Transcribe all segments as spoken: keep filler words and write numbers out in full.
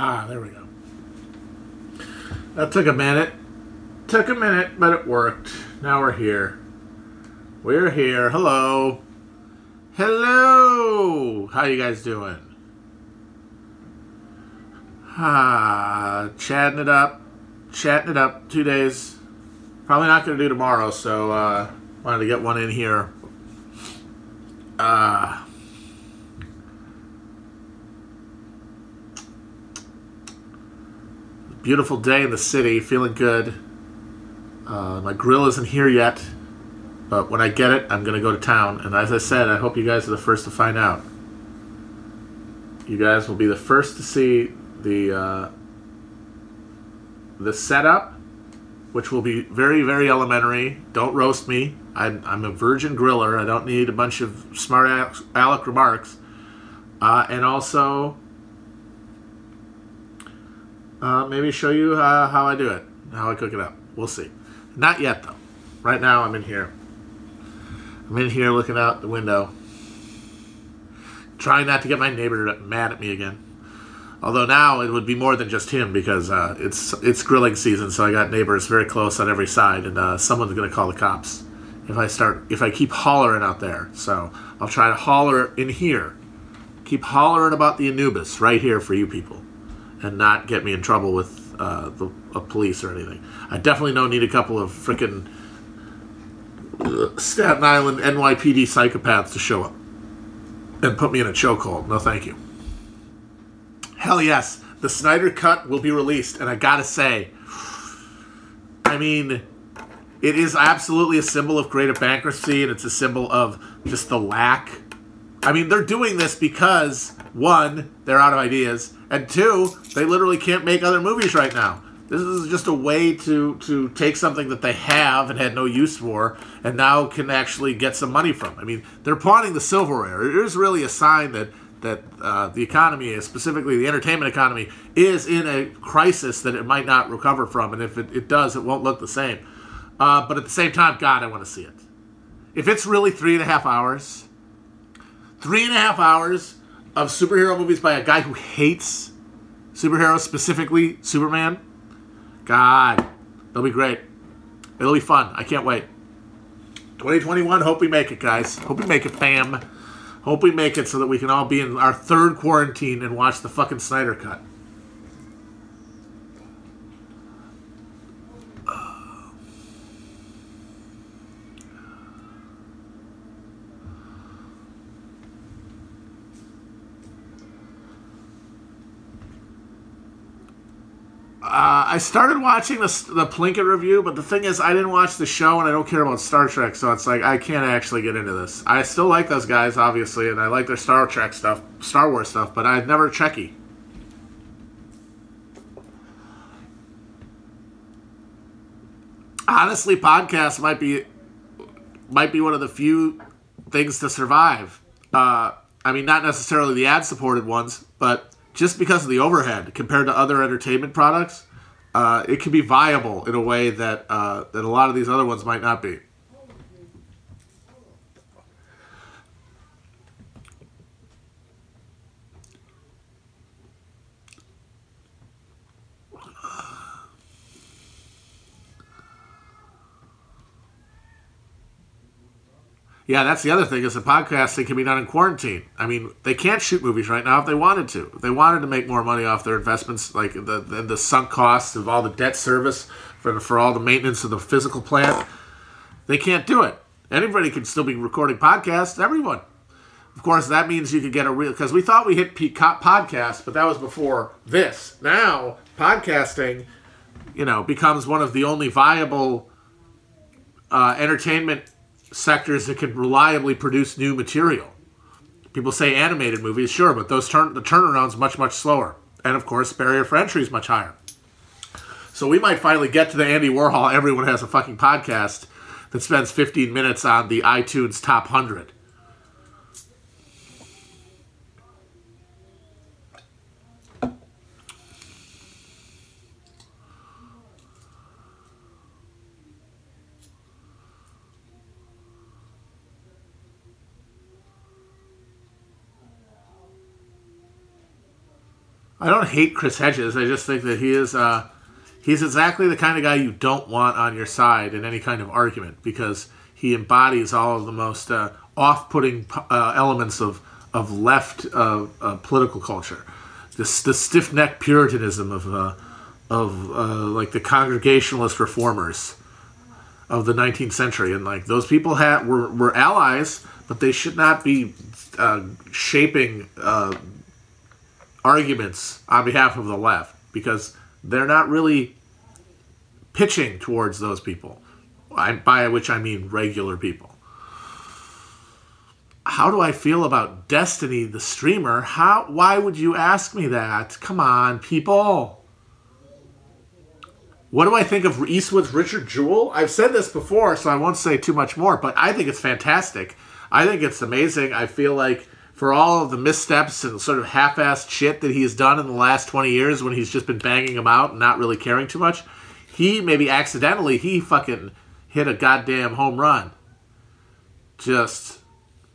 Ah, there we go. That took a minute. Took a minute, but it worked. Now we're here. We're here. Hello. Hello. How you guys doing? Ah, chatting it up. Chatting it up. Two days. Probably not going to do tomorrow, so uh, wanted to get one in here. Uh, beautiful day in the city. Feeling good. Uh, my grill isn't here yet, but when I get it, I'm going to go to town. And as I said, I hope you guys are the first to find out. You guys will be the first to see the uh, the setup, which will be very, very elementary. Don't roast me. I'm, I'm a virgin griller. I don't need a bunch of smart aleck, aleck remarks. Uh, and also, uh, maybe show you uh, how I do it, how I cook it up. We'll see. Not yet, though. Right now, I'm in here. I'm in here looking out the window, trying not to get my neighbor mad at me again. Although now it would be more than just him, because uh, it's it's grilling season, so I got neighbors very close on every side, and uh, someone's going to call the cops if I start if I keep hollering out there. So I'll try to holler in here, keep hollering about the Anubis right here for you people, and not get me in trouble with uh, the uh, police or anything. I definitely don't need a couple of freaking Staten Island N Y P D psychopaths to show up and put me in a chokehold. No, thank you. Hell yes, the Snyder Cut will be released, and I gotta say, I mean, it is absolutely a symbol of greater bankruptcy, and it's a symbol of just the lack. I mean, they're doing this because, one, they're out of ideas, and two, they literally can't make other movies right now. This is just a way to, to take something that they have and had no use for, and now can actually get some money from. I mean, they're pawning the silverware. It is really a sign that that uh, the economy, is, specifically the entertainment economy, is in a crisis that it might not recover from. And if it, it does, it won't look the same. Uh, but at the same time, God, I want to see it. If it's really three and a half hours, three and a half hours of superhero movies by a guy who hates superheroes, specifically Superman, God, it'll be great. It'll be fun. I can't wait. twenty twenty-one, hope we make it, guys. Hope we make it, fam. Hope we make it so that we can all be in our third quarantine and watch the fucking Snyder Cut. Uh, I started watching the, the Plinkett review, but the thing is, I didn't watch the show, and I don't care about Star Trek, so it's like, I can't actually get into this. I still like those guys, obviously, and I like their Star Trek stuff, Star Wars stuff, but I've never Trekkie. Honestly, podcasts might be, might be one of the few things to survive. Uh, I mean, not necessarily the ad-supported ones, but just because of the overhead compared to other entertainment products, uh, it can be viable in a way that uh, that a lot of these other ones might not be. Yeah, that's the other thing, is the podcasting can be done in quarantine. I mean, they can't shoot movies right now if they wanted to. If they wanted to make more money off their investments, like the the, the sunk costs of all the debt service for, for all the maintenance of the physical plant, they can't do it. Anybody can still be recording podcasts, everyone. Of course, that means you could get a real... Because we thought we hit peak podcasts, but that was before this. Now, podcasting, you know, becomes one of the only viable uh, entertainment sectors that can reliably produce new material. People say animated movies, sure, but those turn the turnaround's much, much slower. And, of course, barrier for entry is much higher. So we might finally get to the Andy Warhol, everyone has a fucking podcast, that spends fifteen minutes on the iTunes Top one hundred. I don't hate Chris Hedges. I just think that he is uh, he's exactly the kind of guy you don't want on your side in any kind of argument, because he embodies all of the most uh, off-putting uh, elements of of left uh, uh, political culture. This the stiff-necked Puritanism of uh, of uh, like the Congregationalist reformers of the nineteenth century, and like those people had were were allies, but they should not be uh, shaping Uh, arguments on behalf of the left, because they're not really pitching towards those people, I, by which I mean regular people. How do I feel about Destiny, the streamer? How? Why would you ask me that? Come on, people. What do I think of Eastwood's Richard Jewell? I've said this before, so I won't say too much more, but I think it's fantastic. I think it's amazing. I feel like for all of the missteps and sort of half-assed shit that he's done in the last twenty years, when he's just been banging them out and not really caring too much, he maybe accidentally, he fucking hit a goddamn home run. Just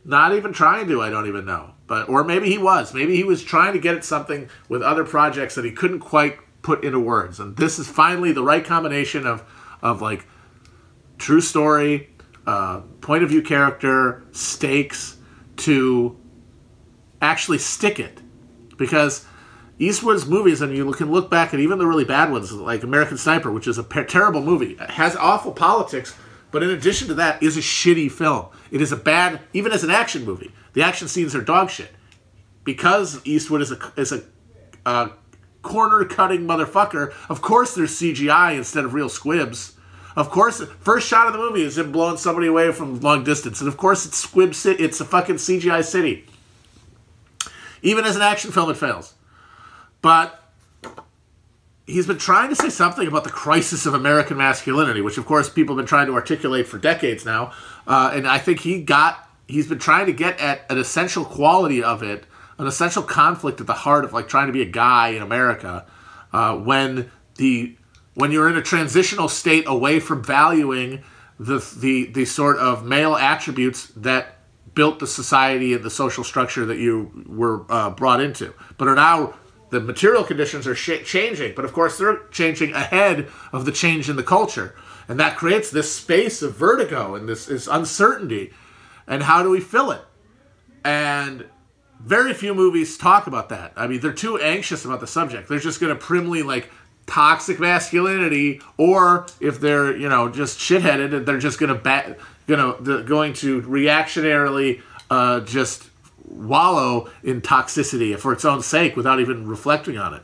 not even trying to, I don't even know. But or maybe he was. Maybe he was trying to get at something with other projects that he couldn't quite put into words. And this is finally the right combination of, of like, true story, uh, point of view character, stakes, to actually stick it, because Eastwood's movies, and you can look back at even the really bad ones like American Sniper, which is a per- terrible movie, it has awful politics, but in addition to that is a shitty film. It is a bad, even as an action movie, the action scenes are dog shit, because Eastwood is a is a uh, corner cutting motherfucker. Of course there's C G I instead of real squibs. Of course, first shot of the movie is him blowing somebody away from long distance, and of course it's squib city. It's a fucking C G I city. Even as an action film, it fails. But he's been trying to say something about the crisis of American masculinity, which, of course, people have been trying to articulate for decades now. Uh, and I think he got, he's been trying to get at an essential quality of it, an essential conflict at the heart of, like, trying to be a guy in America uh, when the when you're in a transitional state away from valuing the the the sort of male attributes that built the society and the social structure that you were uh, brought into. But are now, the material conditions are sh- changing. But of course, they're changing ahead of the change in the culture. And that creates this space of vertigo and this, this uncertainty. And how do we fill it? And very few movies talk about that. I mean, they're too anxious about the subject. They're just going to primly, like, toxic masculinity, or if they're, you know, just shitheaded, and they're just going to bat... You know, the, going to reactionarily uh, just wallow in toxicity for its own sake without even reflecting on it.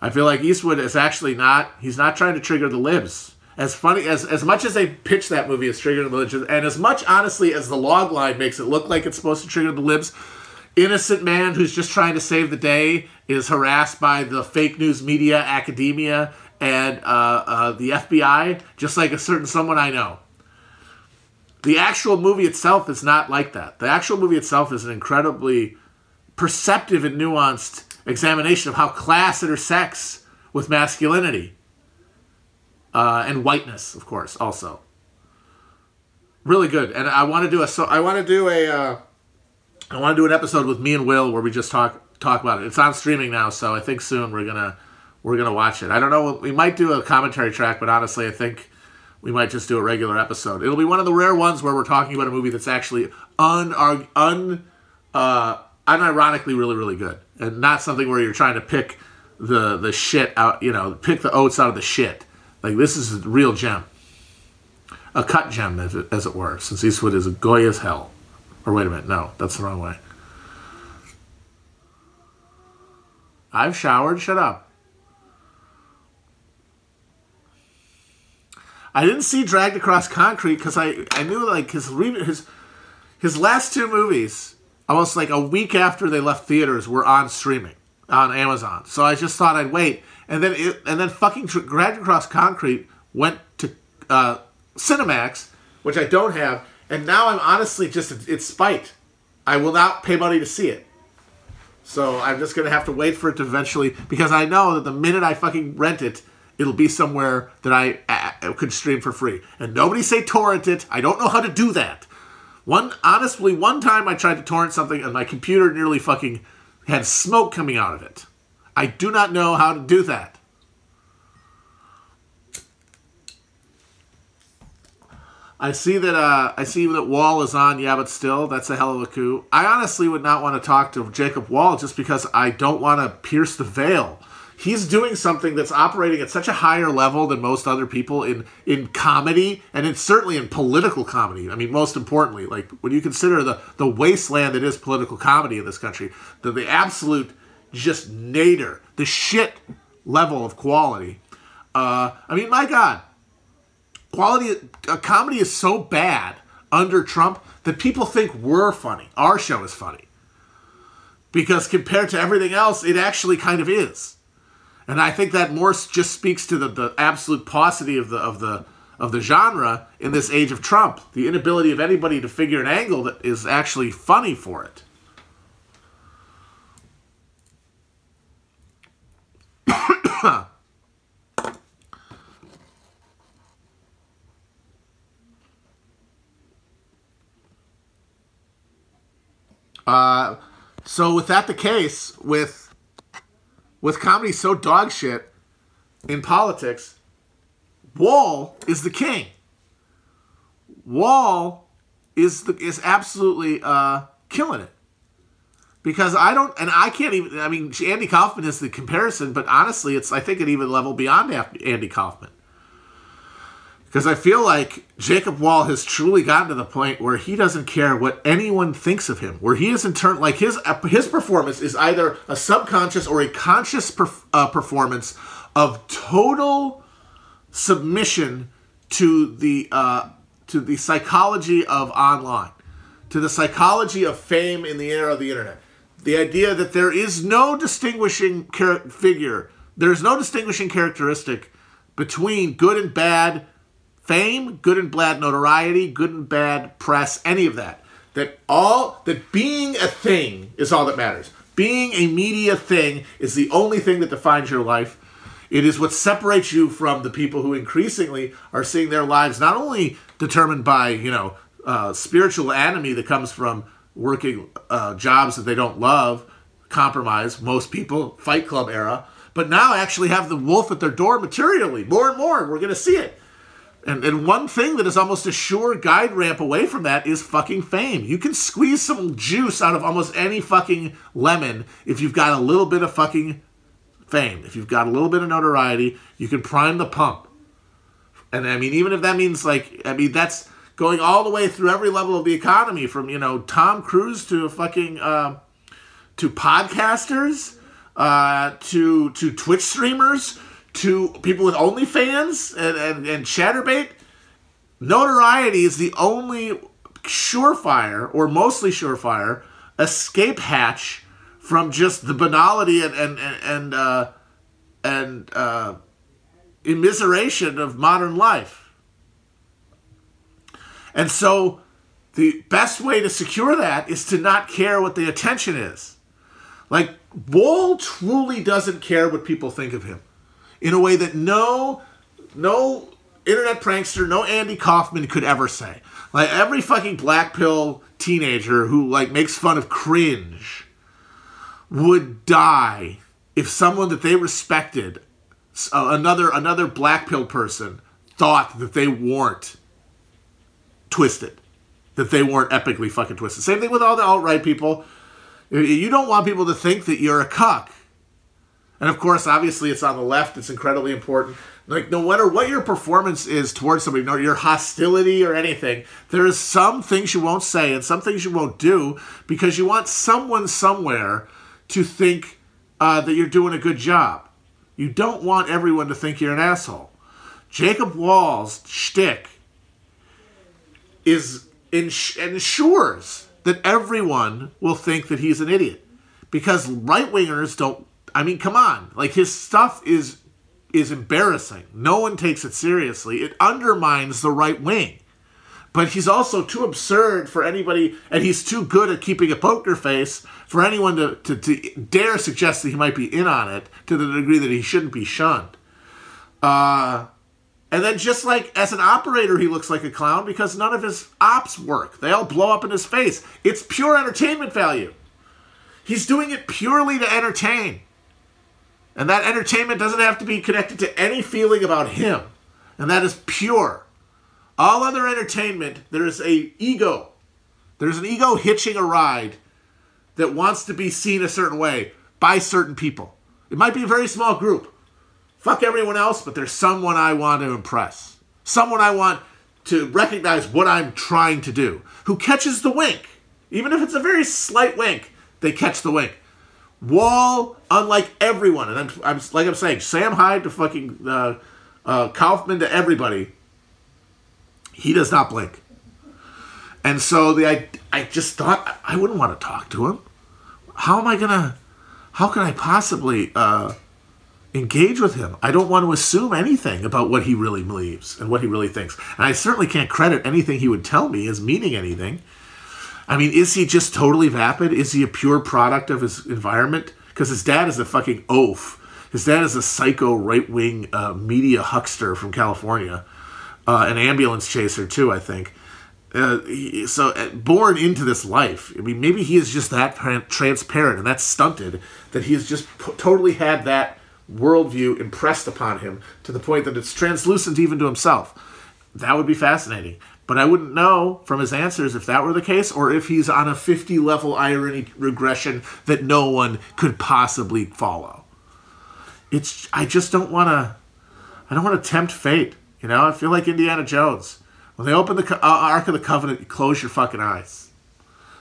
I feel like Eastwood is actually not, he's not trying to trigger the libs. As funny, as, as much as they pitch that movie as triggering the libs, and as much, honestly, as the log line makes it look like it's supposed to trigger the libs, innocent man who's just trying to save the day is harassed by the fake news media, academia, and uh, uh, the F B I, just like a certain someone I know. The actual movie itself is not like that. The actual movie itself is an incredibly perceptive and nuanced examination of how class intersects with masculinity. Uh, and whiteness, of course, also. Really good. And I want to do a so I want to do a uh, I want to do an episode with me and Will where we just talk talk about it. It's on streaming now, so I think soon we're going to we're going to watch it. I don't know, we might do a commentary track, but honestly, I think we might just do a regular episode. It'll be one of the rare ones where we're talking about a movie that's actually un, un uh, unironically really, really good, and not something where you're trying to pick the the shit out. You know, pick the oats out of the shit. Like, this is a real gem, a cut gem, as it, as it were. Since Eastwood is a goy as hell. Or wait a minute, no, that's the wrong way. I've showered. Shut up. I didn't see Dragged Across Concrete because I, I knew, like, his his his last two movies, almost like a week after they left theaters, were on streaming on Amazon. So I just thought I'd wait, and then it, and then fucking Dragged Across Concrete went to uh, Cinemax, which I don't have, and now I'm honestly just it's spite. I will not pay money to see it. So I'm just gonna have to wait for it to eventually, because I know that the minute I fucking rent it, it'll be somewhere that I uh, could stream for free. And nobody say torrent it. I don't know how to do that. One honestly, one time I tried to torrent something and my computer nearly fucking had smoke coming out of it. I do not know how to do that. I see that uh, I see that Wohl is on, yeah, but still, that's a hell of a coup. I honestly would not want to talk to Jacob Wohl just because I don't want to pierce the veil. He's doing something that's operating at such a higher level than most other people in, in comedy, and it's certainly in political comedy. I mean, most importantly, like when you consider the, the wasteland that is political comedy in this country, the, the absolute just nadir, the shit level of quality. Uh, I mean, my God. Quality uh, comedy is so bad under Trump that people think we're funny. Our show is funny. Because compared to everything else, it actually kind of is. And I think that more just speaks to the, the absolute paucity of the of the of the genre in this age of Trump. The inability of anybody to figure an angle that is actually funny for it. Uh, so with that the case, with with comedy so dog shit in politics, Wohl is the king. Wohl is the, is absolutely uh, killing it. Because I don't, and I can't even, I mean, Andy Kaufman is the comparison, but honestly, it's, I think, an even level beyond Andy Kaufman. Because I feel like Jacob Wohl has truly gotten to the point where he doesn't care what anyone thinks of him. Where he is in turn, like his his performance is either a subconscious or a conscious perf, uh, performance of total submission to the uh, to the psychology of online, to the psychology of fame in the era of the internet. The idea that there is no distinguishing char- figure, there is no distinguishing characteristic between good and bad. Fame, good and bad notoriety, good and bad press, any of that. That all that being a thing is all that matters. Being a media thing is the only thing that defines your life. It is what separates you from the people who increasingly are seeing their lives not only determined by, you know, uh, spiritual anatomy that comes from working uh, jobs that they don't love, compromise, most people, Fight Club era, but now actually have the wolf at their door materially. More and more, we're going to see it. And, and one thing that is almost a sure guide ramp away from that is fucking fame. You can squeeze some juice out of almost any fucking lemon if you've got a little bit of fucking fame. If you've got a little bit of notoriety, you can prime the pump. And I mean, even if that means like, I mean, that's going all the way through every level of the economy from, you know, Tom Cruise to fucking, uh, to podcasters, uh, to, to Twitch streamers, to people with OnlyFans and, and, and Chatterbait. Notoriety is the only surefire, or mostly surefire, escape hatch from just the banality and and and uh, and uh, immiseration of modern life. And so, the best way to secure that is to not care what the attention is. Like, Wohl truly doesn't care what people think of him. In a way that no no internet prankster, no Andy Kaufman could ever say. Like every fucking black pill teenager who like makes fun of cringe would die if someone that they respected, uh, another another black pill person, thought that they weren't twisted. That they weren't epically fucking twisted. Same thing with all the alt-right people. You don't want people to think that you're a cuck. And of course, obviously, it's on the left. It's incredibly important. Like, no matter what your performance is towards somebody, no your hostility or anything, there is some things you won't say and some things you won't do because you want someone somewhere to think uh, that you're doing a good job. You don't want everyone to think you're an asshole. Jacob Wohl's shtick is ins- ensures that everyone will think that he's an idiot because right-wingers don't. I mean, come on. Like, his stuff is is embarrassing. No one takes it seriously. It undermines the right wing. But he's also too absurd for anybody, and he's too good at keeping a poker face for anyone to, to, to dare suggest that he might be in on it to the degree that he shouldn't be shunned. Uh, and then just like, as an operator, he looks like a clown because none of his ops work. They all blow up in his face. It's pure entertainment value. He's doing it purely to entertain. And that entertainment doesn't have to be connected to any feeling about him. And that is pure. All other entertainment, there is a ego. There's an ego hitching a ride that wants to be seen a certain way by certain people. It might be a very small group. Fuck everyone else, but there's someone I want to impress. Someone I want to recognize what I'm trying to do. Who catches the wink. Even if it's a very slight wink, they catch the wink. Wohl, unlike everyone, and I'm, I'm like I'm saying, Sam Hyde to fucking uh, uh, Kaufman to everybody, he does not blink. And so the I, I just thought, I wouldn't want to talk to him. How am I going to, how can I possibly uh, engage with him? I don't want to assume anything about what he really believes and what he really thinks. And I certainly can't credit anything he would tell me as meaning anything. I mean, is he just totally vapid? Is he a pure product of his environment? Because his dad is a fucking oaf. His dad is a psycho right-wing uh, media huckster from California. Uh, an ambulance chaser, too, I think. Uh, he, so, uh, born into this life. I mean, maybe he is just that transparent and that stunted that he has just p- totally had that worldview impressed upon him to the point that it's translucent even to himself. That would be fascinating. But I wouldn't know from his answers if that were the case or if he's on a fifty-level irony regression that no one could possibly follow. It's I just don't want to... I don't want to tempt fate. You know, I feel like Indiana Jones. When they open the co- Ark of the Covenant, you close your fucking eyes.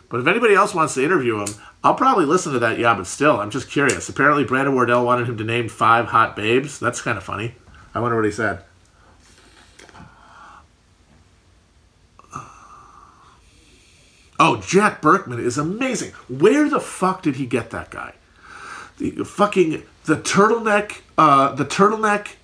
But if anybody else wants to interview him, I'll probably listen to that, yeah, but still, I'm just curious. Apparently, Brandon Wardell wanted him to name five hot babes. That's kind of funny. I wonder what he said. Oh, Jack Berkman is amazing. Where the fuck did he get that guy? The fucking the turtleneck, uh, the turtleneck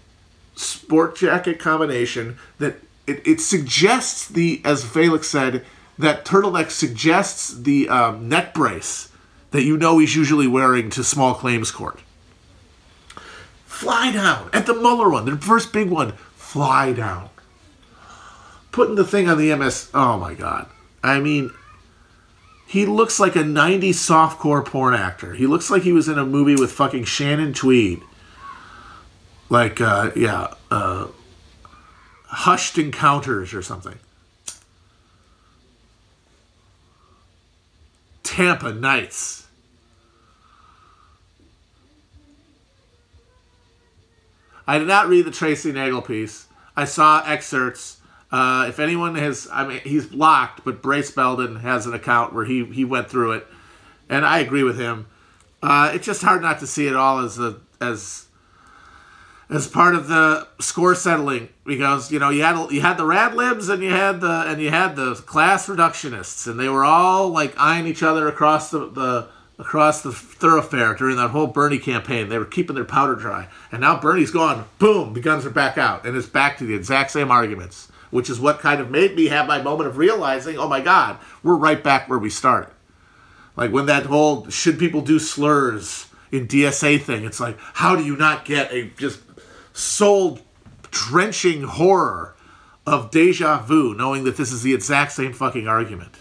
sport jacket combination that it, it suggests the, as Felix said, that turtleneck suggests the um, neck brace that you know he's usually wearing to small claims court. Fly down at the Mueller one, the first big one. Fly down, putting the thing on the M S. Oh my god! I mean. He looks like a nineties softcore porn actor. He looks like he was in a movie with fucking Shannon Tweed. Like, uh, yeah, uh, Hushed Encounters or something. Tampa Nights. I did not read the Tracy Nagel piece. I saw excerpts. Uh, if anyone has, I mean, he's blocked, but Brace Belden has an account where he, he went through it, and I agree with him. Uh, it's just hard not to see it all as a as as part of the score settling because you know you had you had the rad libs and you had the and you had the class reductionists and they were all like eyeing each other across the, the across the thoroughfare during that whole Bernie campaign. They were keeping their powder dry, and now Bernie's gone. Boom, the guns are back out, and it's back to the exact same arguments. Which is what kind of made me have my moment of realizing, oh my God, we're right back where we started. Like when that whole, should people do slurs in D S A thing, it's like, how do you not get a just soul-drenching horror of deja vu, knowing that this is the exact same fucking argument?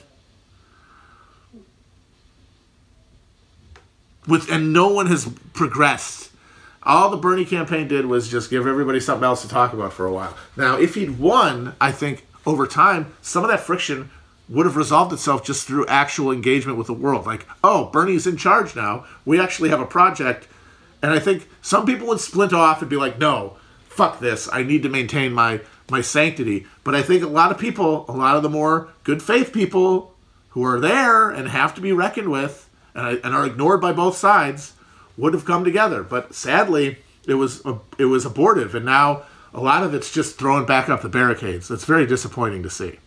With and no one has progressed. All the Bernie campaign did was just give everybody something else to talk about for a while. Now, if he'd won, I think, over time, some of that friction would have resolved itself just through actual engagement with the world. Like, oh, Bernie's in charge now. We actually have a project. And I think some people would splint off and be like, no, fuck this. I need to maintain my, my sanctity. But I think a lot of people, a lot of the more good faith people who are there and have to be reckoned with and, and are ignored by both sides would have come together, but sadly, it was it was abortive, and now a lot of it's just throwing back up the barricades. It's very disappointing to see.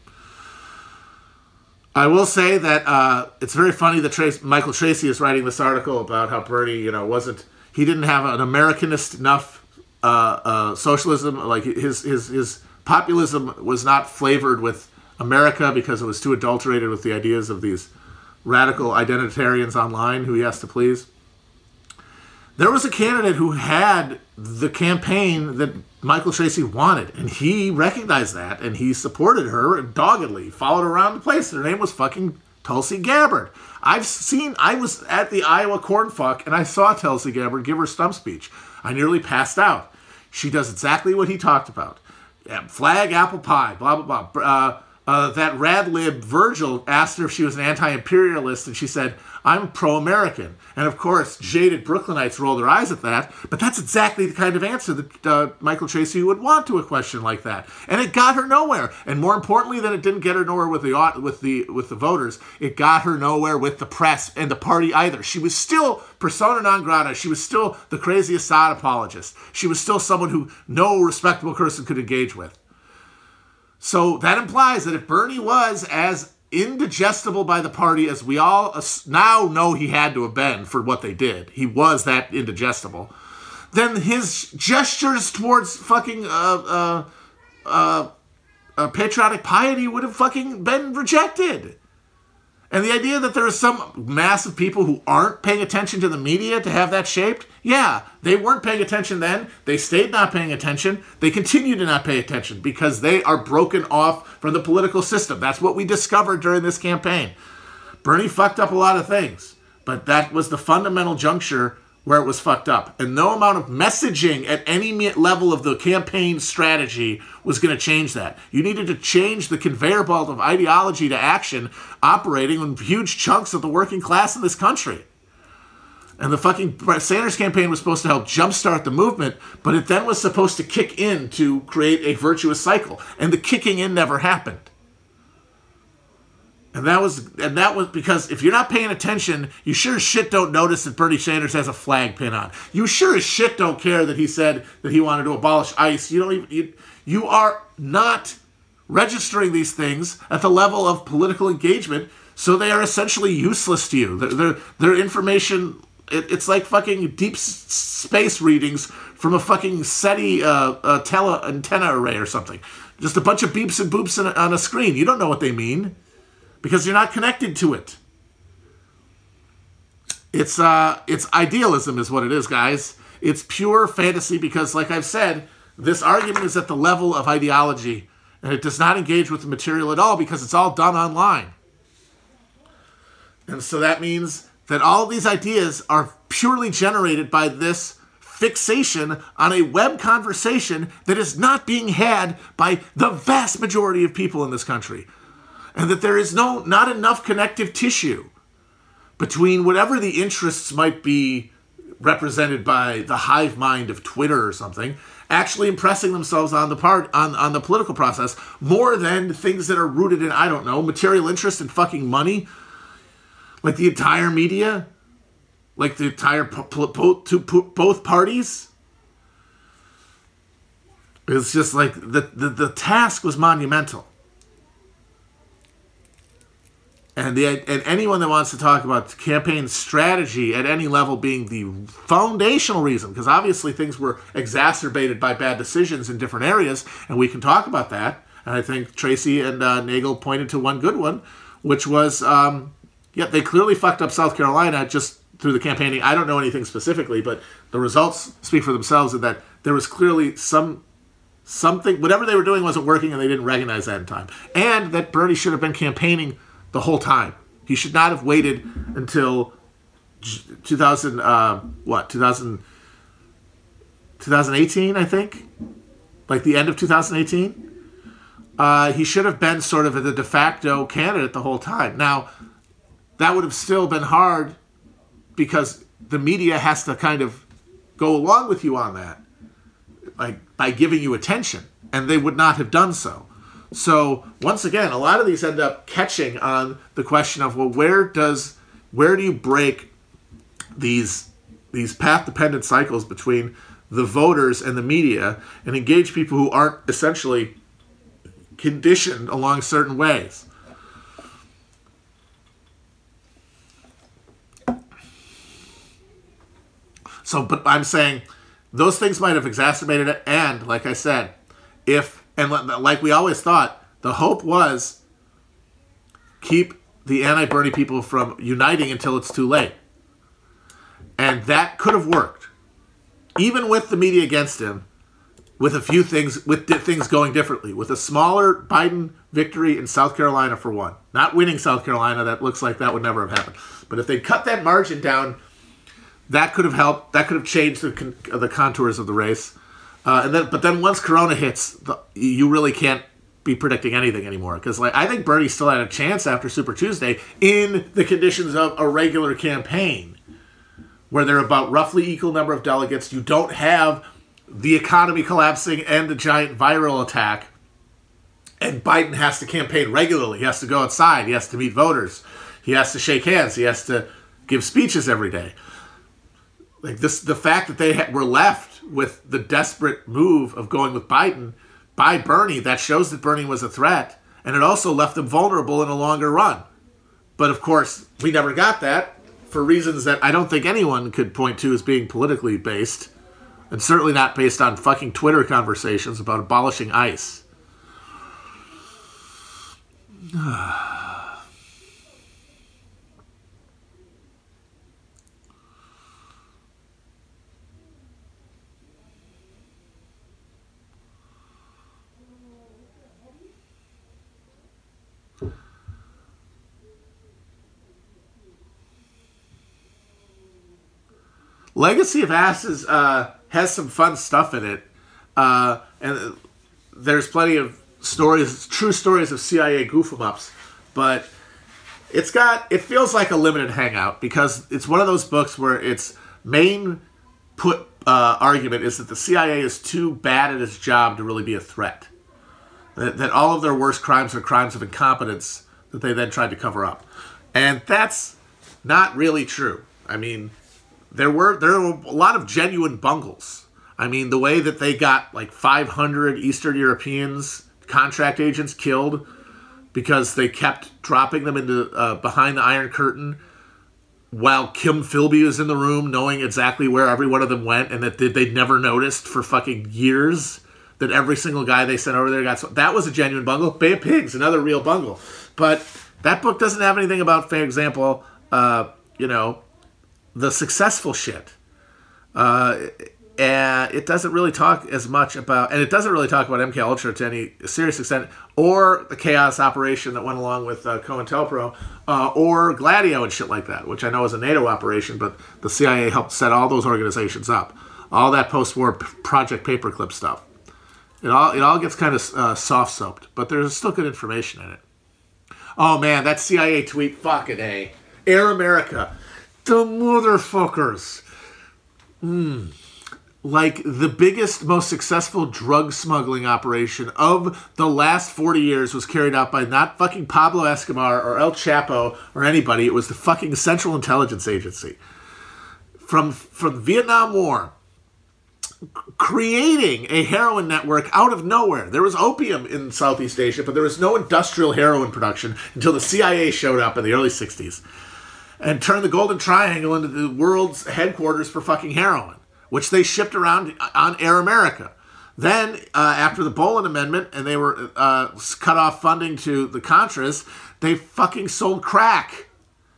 I will say that uh, it's very funny that Trace, Michael Tracy is writing this article about how Bernie, you know, wasn't he didn't have an Americanist enough uh, uh, socialism, like his his his populism was not flavored with America because it was too adulterated with the ideas of these radical identitarians online who he has to please. There was a candidate who had the campaign that Michael Tracy wanted, and he recognized that, and he supported her doggedly, followed around the place. Her name was fucking Tulsi Gabbard. I've seen, I was at the Iowa cornfuck, and I saw Tulsi Gabbard give her stump speech. I nearly passed out. She does exactly what he talked about. Flag, apple pie, blah, blah, blah. Uh, uh, that rad lib Virgil asked her if she was an anti-imperialist, and she said, I'm pro-American. And of course, jaded Brooklynites roll their eyes at that, but that's exactly the kind of answer that uh, Michael Tracy would want to a question like that. And it got her nowhere. And more importantly than it didn't get her nowhere with the, with the, with the voters, it got her nowhere with the press and the party either. She was still persona non grata. She was still the crazy Assad apologist. She was still someone who no respectable person could engage with. So that implies that if Bernie was as indigestible by the party as we all now know he had to have been for what they did, he was that indigestible, then his gestures towards fucking uh, uh, uh, uh, patriotic piety would have fucking been rejected. And the idea that there is some mass of people who aren't paying attention to the media to have that shaped, yeah, they weren't paying attention then. They stayed not paying attention. They continue to not pay attention because they are broken off from the political system. That's what we discovered during this campaign. Bernie fucked up a lot of things, but that was the fundamental juncture where it was fucked up. And no amount of messaging at any level of the campaign strategy was going to change that. You needed to change the conveyor belt of ideology to action operating on huge chunks of the working class in this country. And the fucking Sanders campaign was supposed to help jumpstart the movement, but it then was supposed to kick in to create a virtuous cycle. And the kicking in never happened. And that was and that was because if you're not paying attention, you sure as shit don't notice that Bernie Sanders has a flag pin on. You sure as shit don't care that he said that he wanted to abolish ICE. You don't even you, you are not registering these things at the level of political engagement, so they are essentially useless to you. Their their, their information it, it's like fucking deep space readings from a fucking SETI uh, uh, tele antenna array or something. Just a bunch of beeps and boops on a, on a screen. You don't know what they mean, because you're not connected to it. It's uh, it's idealism is what it is, guys. It's pure fantasy because, like I've said, this argument is at the level of ideology, and it does not engage with the material at all because it's all done online. And so that means that all these ideas are purely generated by this fixation on a web conversation that is not being had by the vast majority of people in this country. And that there is no not enough connective tissue between whatever the interests might be represented by the hive mind of Twitter or something, actually impressing themselves on the part on, on the political process more than things that are rooted in, I don't know, material interest and fucking money. Like the entire media, like the entire po- po- to po- both parties. It's just like the, the, the task was monumental. And the and anyone that wants to talk about campaign strategy at any level being the foundational reason, because obviously things were exacerbated by bad decisions in different areas, and we can talk about that. And I think Tracy and uh, Nagel pointed to one good one, which was, um, yeah, they clearly fucked up South Carolina just through the campaigning. I don't know anything specifically, but the results speak for themselves in that there was clearly some... something, whatever they were doing wasn't working, and they didn't recognize that in time. And that Bernie should have been campaigning the whole time. He should not have waited until two thousand, uh, what, two thousand, twenty eighteen, I think? Like the end of twenty eighteen? Uh, he should have been sort of the de facto candidate the whole time. Now, that would have still been hard because the media has to kind of go along with you on that, like by giving you attention, and they would not have done so. So once again, a lot of these end up catching on the question of, well, where does where do you break these these path-dependent cycles between the voters and the media and engage people who aren't essentially conditioned along certain ways? So, but I'm saying those things might have exacerbated it, and like I said, if... And like we always thought, the hope was keep the anti-Bernie people from uniting until it's too late. And that could have worked. Even with the media against him, with a few things, with things going differently, with a smaller Biden victory in South Carolina for one. Not winning South Carolina, that looks like that would never have happened. But if they cut that margin down That could have helped. That could have changed the con- the contours of the race. Uh, and then, but then once Corona hits, the, you really can't be predicting anything anymore. Because like, I think Bernie still had a chance after Super Tuesday in the conditions of a regular campaign, where there are about roughly equal number of delegates. You don't have the economy collapsing and a giant viral attack. And Biden has to campaign regularly. He has to go outside. He has to meet voters. He has to shake hands. He has to give speeches every day. Like this, the fact that they ha- were left with the desperate move of going with Biden by Bernie, that shows that Bernie was a threat, and it also left them vulnerable in a longer run. But of course, we never got that for reasons that I don't think anyone could point to as being politically based, and certainly not based on fucking Twitter conversations about abolishing ICE. Legacy of Ashes uh, has some fun stuff in it, uh, and there's plenty of stories, true stories of C I A goof-em-ups, but it's got, it feels like a limited hangout because it's one of those books where its main put uh, argument is that the C I A is too bad at its job to really be a threat, that, that all of their worst crimes are crimes of incompetence that they then tried to cover up, and that's not really true. I mean, There were there were a lot of genuine bungles. I mean, the way that they got like five hundred Eastern Europeans, contract agents, killed because they kept dropping them into uh, behind the Iron Curtain while Kim Philby was in the room, knowing exactly where every one of them went, and that they'd never noticed for fucking years that every single guy they sent over there got. So that was a genuine bungle. Bay of Pigs, another real bungle. But that book doesn't have anything about, for example, uh, you know. the successful shit. Uh, and it doesn't really talk as much about, and it doesn't really talk about MKUltra to any serious extent, or the chaos operation that went along with uh, COINTELPRO, uh, or Gladio and shit like that, which I know is a NATO operation, but the C I A helped set all those organizations up. All that post-war p- Project Paperclip stuff. It all it all gets kind of uh, soft-soaped, but there's still good information in it. Oh man, that C I A tweet, fucking A. Air America. The motherfuckers. Mm. Like the biggest, most successful drug smuggling operation of the last forty years was carried out by not fucking Pablo Escobar or El Chapo or anybody. It was the fucking Central Intelligence Agency. From, from Vietnam War, c- creating a heroin network out of nowhere. There was opium in Southeast Asia, but there was no industrial heroin production until the C I A showed up in the early sixties. And turned the Golden Triangle into the world's headquarters for fucking heroin, which they shipped around on Air America. Then, uh, after the Boland Amendment, and they were uh, cut off funding to the Contras, they fucking sold crack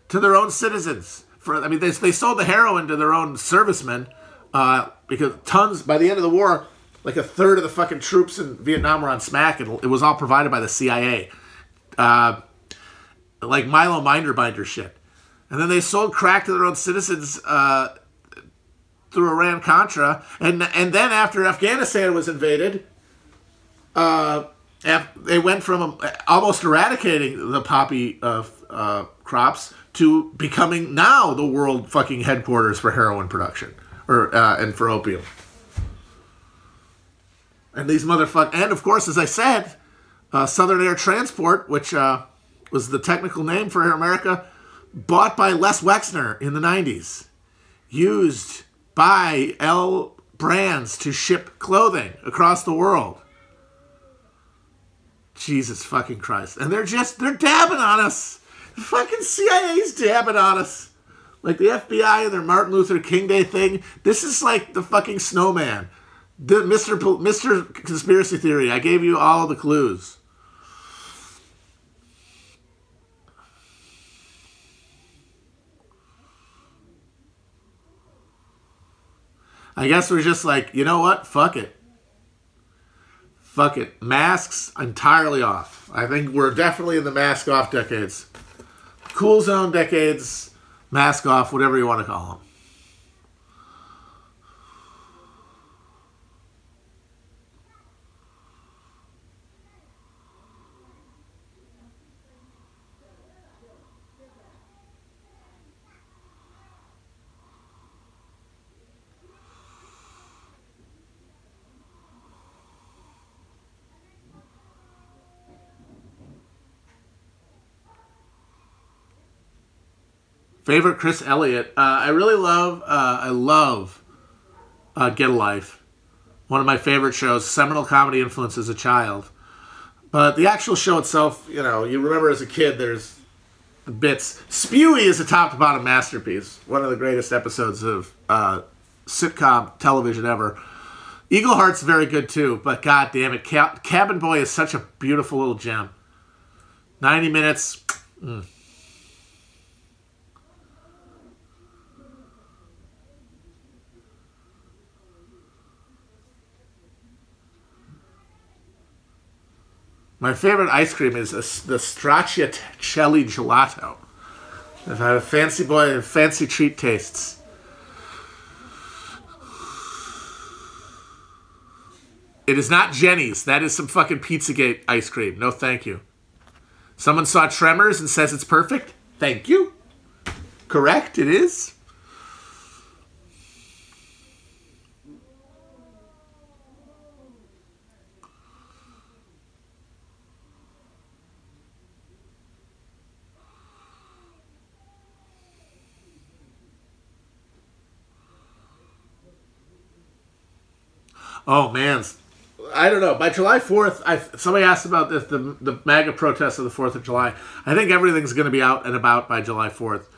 to their own citizens. For I mean, they they sold the heroin to their own servicemen uh, because tons, by the end of the war, like a third of the fucking troops in Vietnam were on smack, and it was all provided by the C I A. Uh, like Milo Minderbinder shit. And then they sold crack to their own citizens uh, through Iran-Contra. And and then after Afghanistan was invaded, uh, af- they went from almost eradicating the poppy uh, uh, crops to becoming now the world fucking headquarters for heroin production or uh, and for opium. And these motherfuckers... And, of course, as I said, uh, Southern Air Transport, which uh, was the technical name for Air America... Bought by Les Wexner in the nineties. Used by L brands to ship clothing across the world. Jesus fucking Christ. And they're just, they're dabbing on us. The fucking C I A's dabbing on us. Like the F B I and their Martin Luther King Day thing. This is like the fucking snowman. The Mister Pol- Mister Conspiracy Theory. I gave you all the clues. I guess we're just like, you know what? Fuck it. Fuck it. Masks entirely off. I think we're definitely in the mask off decades. Cool zone decades, mask off, whatever you want to call them. Favorite Chris Elliott. Uh, I really love, uh, I love uh, Get a Life. One of my favorite shows. Seminal comedy influence as a child. But the actual show itself, you know, you remember as a kid, there's bits. Spewy is a top-to-bottom masterpiece. One of the greatest episodes of uh, sitcom television ever. Eagle Heart's very good, too. But god damn it, Ca- Cabin Boy is such a beautiful little gem. ninety minutes. Mm. My favorite ice cream is a, the Stracciatella gelato. I've had a fancy boy and fancy treat tastes. It is not Jenny's. That is some fucking Pizzagate ice cream. No thank you. Someone saw Tremors and says it's perfect? Thank you. Correct, it is. Oh, man. I don't know. By July fourth, I, somebody asked about this, the the MAGA protests of the fourth of July. I think everything's going to be out and about by July fourth.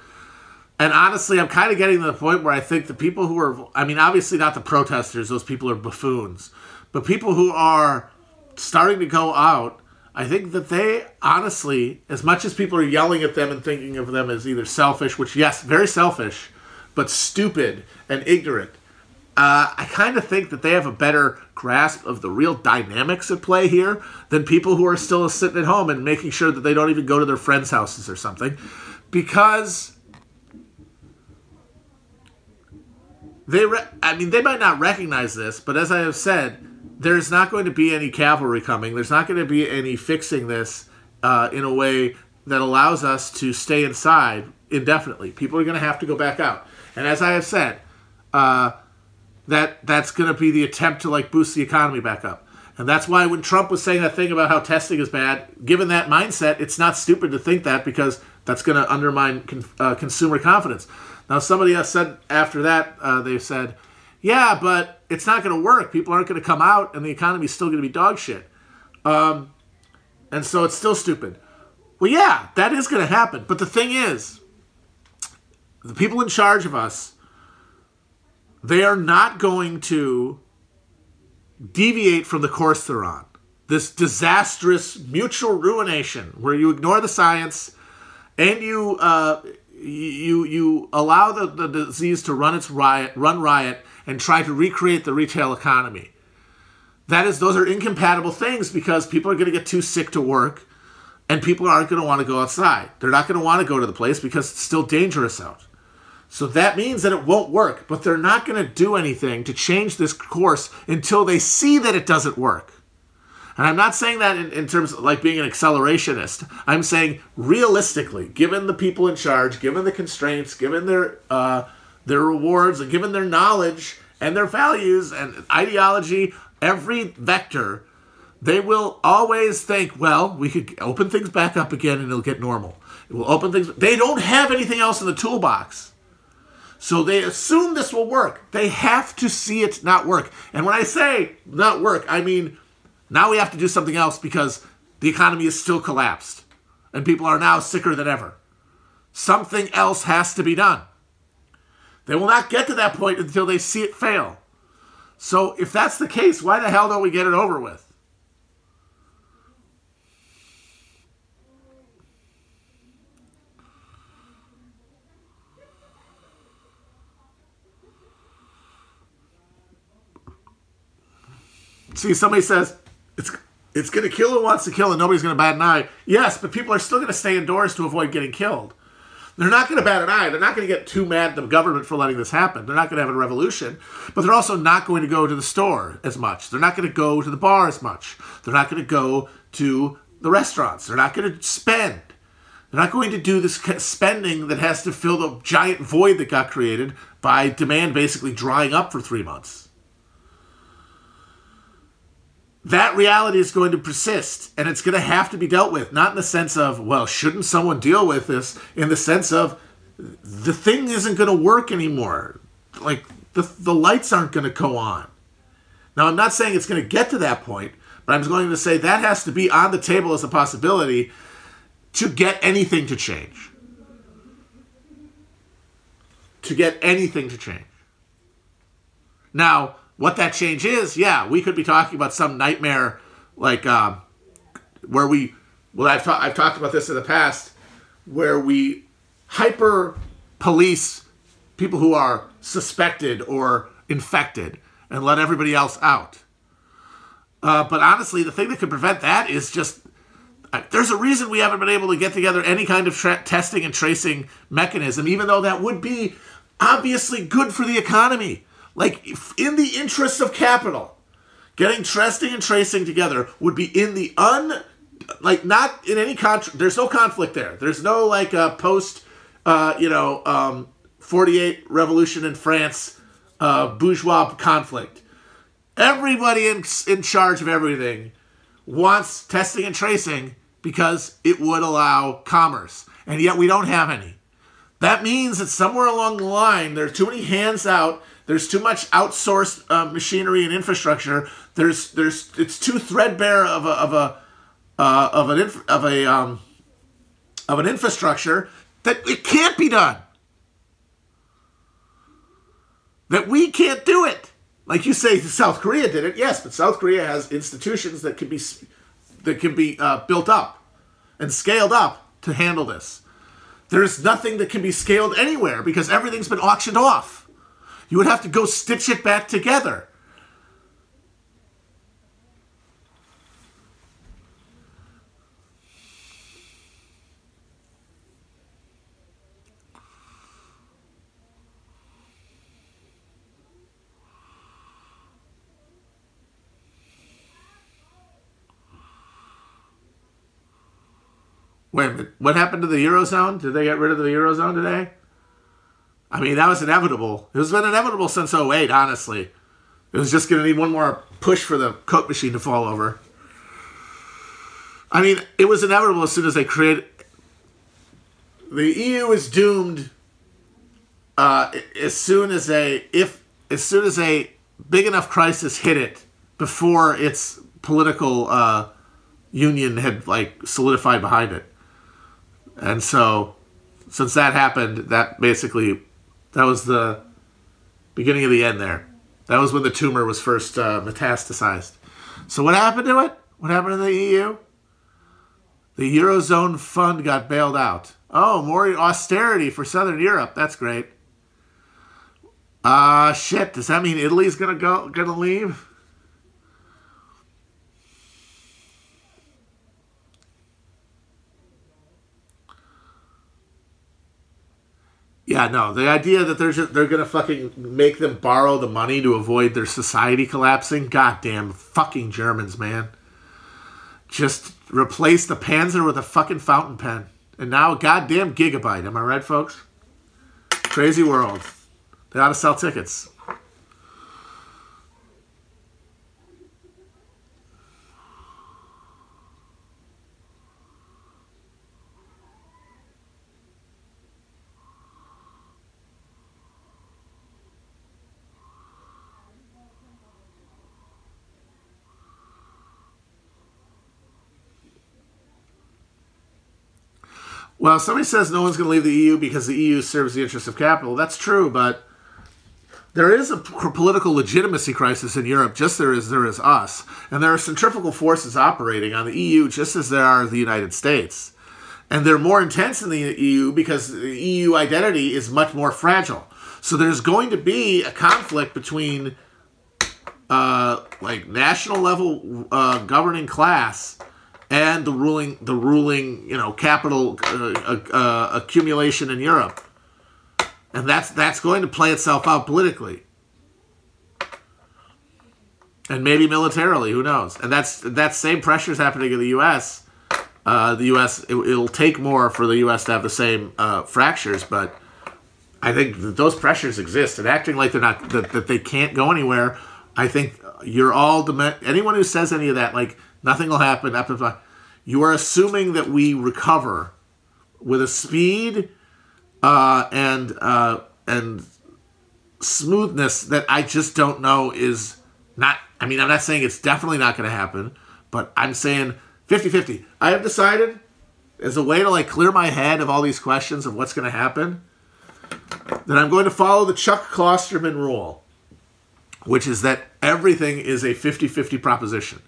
And honestly, I'm kind of getting to the point where I think the people who are... I mean, obviously not the protesters. Those people are buffoons. But people who are starting to go out, I think that they, honestly, as much as people are yelling at them and thinking of them as either selfish, which, yes, very selfish, but stupid and ignorant, Uh, I kind of think that they have a better grasp of the real dynamics at play here than people who are still sitting at home and making sure that they don't even go to their friends' houses or something. Because they, re- I mean, they might not recognize this, but as I have said, there's not going to be any cavalry coming. There's not going to be any fixing this uh, in a way that allows us to stay inside indefinitely. People are going to have to go back out. And as I have said, uh, That that's going to be the attempt to like boost the economy back up. And that's why when Trump was saying that thing about how testing is bad, given that mindset, it's not stupid to think that, because that's going to undermine con- uh, consumer confidence. Now, somebody else said after that, uh, they said, yeah, but it's not going to work. People aren't going to come out and the economy is still going to be dog shit. Um, and so it's still stupid. Well, yeah, that is going to happen. But the thing is, the people in charge of us, they are not going to deviate from the course they're on. This disastrous mutual ruination where you ignore the science and you uh, you you allow the, the disease to run its riot, run riot and try to recreate the retail economy. That is, those are incompatible things, because people are going to get too sick to work and people aren't going to want to go outside. They're not going to want to go to the place because it's still dangerous out. So that means that it won't work, but they're not going to do anything to change this course until they see that it doesn't work. And I'm not saying that in, in terms of like being an accelerationist. I'm saying realistically, given the people in charge, given the constraints, given their uh, their rewards, and given their knowledge and their values and ideology, every vector, they will always think, well, we could open things back up again and it'll get normal. It will open things. They don't have anything else in the toolbox. So they assume this will work. They have to see it not work. And when I say not work, I mean now we have to do something else because the economy is still collapsed and people are now sicker than ever. Something else has to be done. They will not get to that point until they see it fail. So if that's the case, why the hell don't we get it over with? See, somebody says, it's it's going to kill who wants to kill and nobody's going to bat an eye. Yes, but people are still going to stay indoors to avoid getting killed. They're not going to bat an eye. They're not going to get too mad at the government for letting this happen. They're not going to have a revolution. But they're also not going to go to the store as much. They're not going to go to the bar as much. They're not going to go to the restaurants. They're not going to spend. They're not going to do this spending that has to fill the giant void that got created by demand basically drying up for three months. That reality is going to persist, and it's going to have to be dealt with, not in the sense of, well, shouldn't someone deal with this, in the sense of the thing isn't going to work anymore. Like, the, the lights aren't going to go on. Now, I'm not saying it's going to get to that point, but I'm going to say that has to be on the table as a possibility to get anything to change. To get anything to change. Now, what that change is, yeah, we could be talking about some nightmare, like, um, where we, well, I've, ta- I've talked about this in the past, where we hyper-police people who are suspected or infected and let everybody else out. Uh, but honestly, the thing that could prevent that is just, uh, there's a reason we haven't been able to get together any kind of tra- testing and tracing mechanism, even though that would be obviously good for the economy. Like, if in the interests of capital, getting testing and tracing together would be in the un... Like, not in any... Contra- There's no conflict there. There's no, like, uh, post, uh, you know, um, forty-eight revolution in France uh, bourgeois conflict. Everybody in, in charge of everything wants testing and tracing because it would allow commerce. And yet we don't have any. That means that somewhere along the line, there are too many hands out. There's too much outsourced uh, machinery and infrastructure. There's there's it's too threadbare of a of a uh, of an inf- of a um, of an infrastructure that it can't be done. That we can't do it. Like you say, South Korea did it. Yes, but South Korea has institutions that can be that can be uh, built up and scaled up to handle this. There's nothing that can be scaled anywhere because everything's been auctioned off. You would have to go stitch it back together. Wait a minute. What happened to the Eurozone? Did they get rid of the Eurozone today? I mean, that was inevitable. It has been inevitable since oh eight, honestly. It was just going to need one more push for the Coke machine to fall over. I mean, it was inevitable as soon as they created... The E U is doomed uh, as soon as a... if as soon as a big enough crisis hit it before its political uh, union had, like, solidified behind it. And so, since that happened, that basically... That was the beginning of the end there. That was when the tumor was first uh, metastasized. So what happened to it? What happened to the E U? The Eurozone fund got bailed out. Oh, more austerity for Southern Europe. That's great. Ah, uh, shit. Does that mean Italy's gonna go? Gonna leave? Yeah, no, the idea that they're just, they're going to fucking make them borrow the money to avoid their society collapsing? Goddamn fucking Germans, man. Just replace the Panzer with a fucking fountain pen. And now a goddamn gigabyte. Am I right, folks? Crazy world. They ought to sell tickets. Well, somebody says no one's going to leave the E U because the E U serves the interests of capital. That's true, but there is a political legitimacy crisis in Europe, just there is there is us. And there are centrifugal forces operating on the E U just as there are the United States. And they're more intense in the E U because the E U identity is much more fragile. So there's going to be a conflict between uh, like national level uh, governing class and the ruling, the ruling, you know, capital uh, uh, accumulation in Europe, and that's that's going to play itself out politically, and maybe militarily. Who knows? And that's that same pressure is happening in the U S. Uh, the U S It, it'll take more for the U S to have the same uh, fractures, but I think that those pressures exist. And acting like they're not that, that they can't go anywhere, I think you're all deme- anyone who says any of that like. Nothing will happen. You are assuming that we recover with a speed uh, and uh, and smoothness that I just don't know is not... I mean, I'm not saying it's definitely not going to happen, but I'm saying fifty-fifty. I have decided, as a way to like clear my head of all these questions of what's going to happen, that I'm going to follow the Chuck Klosterman rule, which is that everything is a fifty-fifty proposition.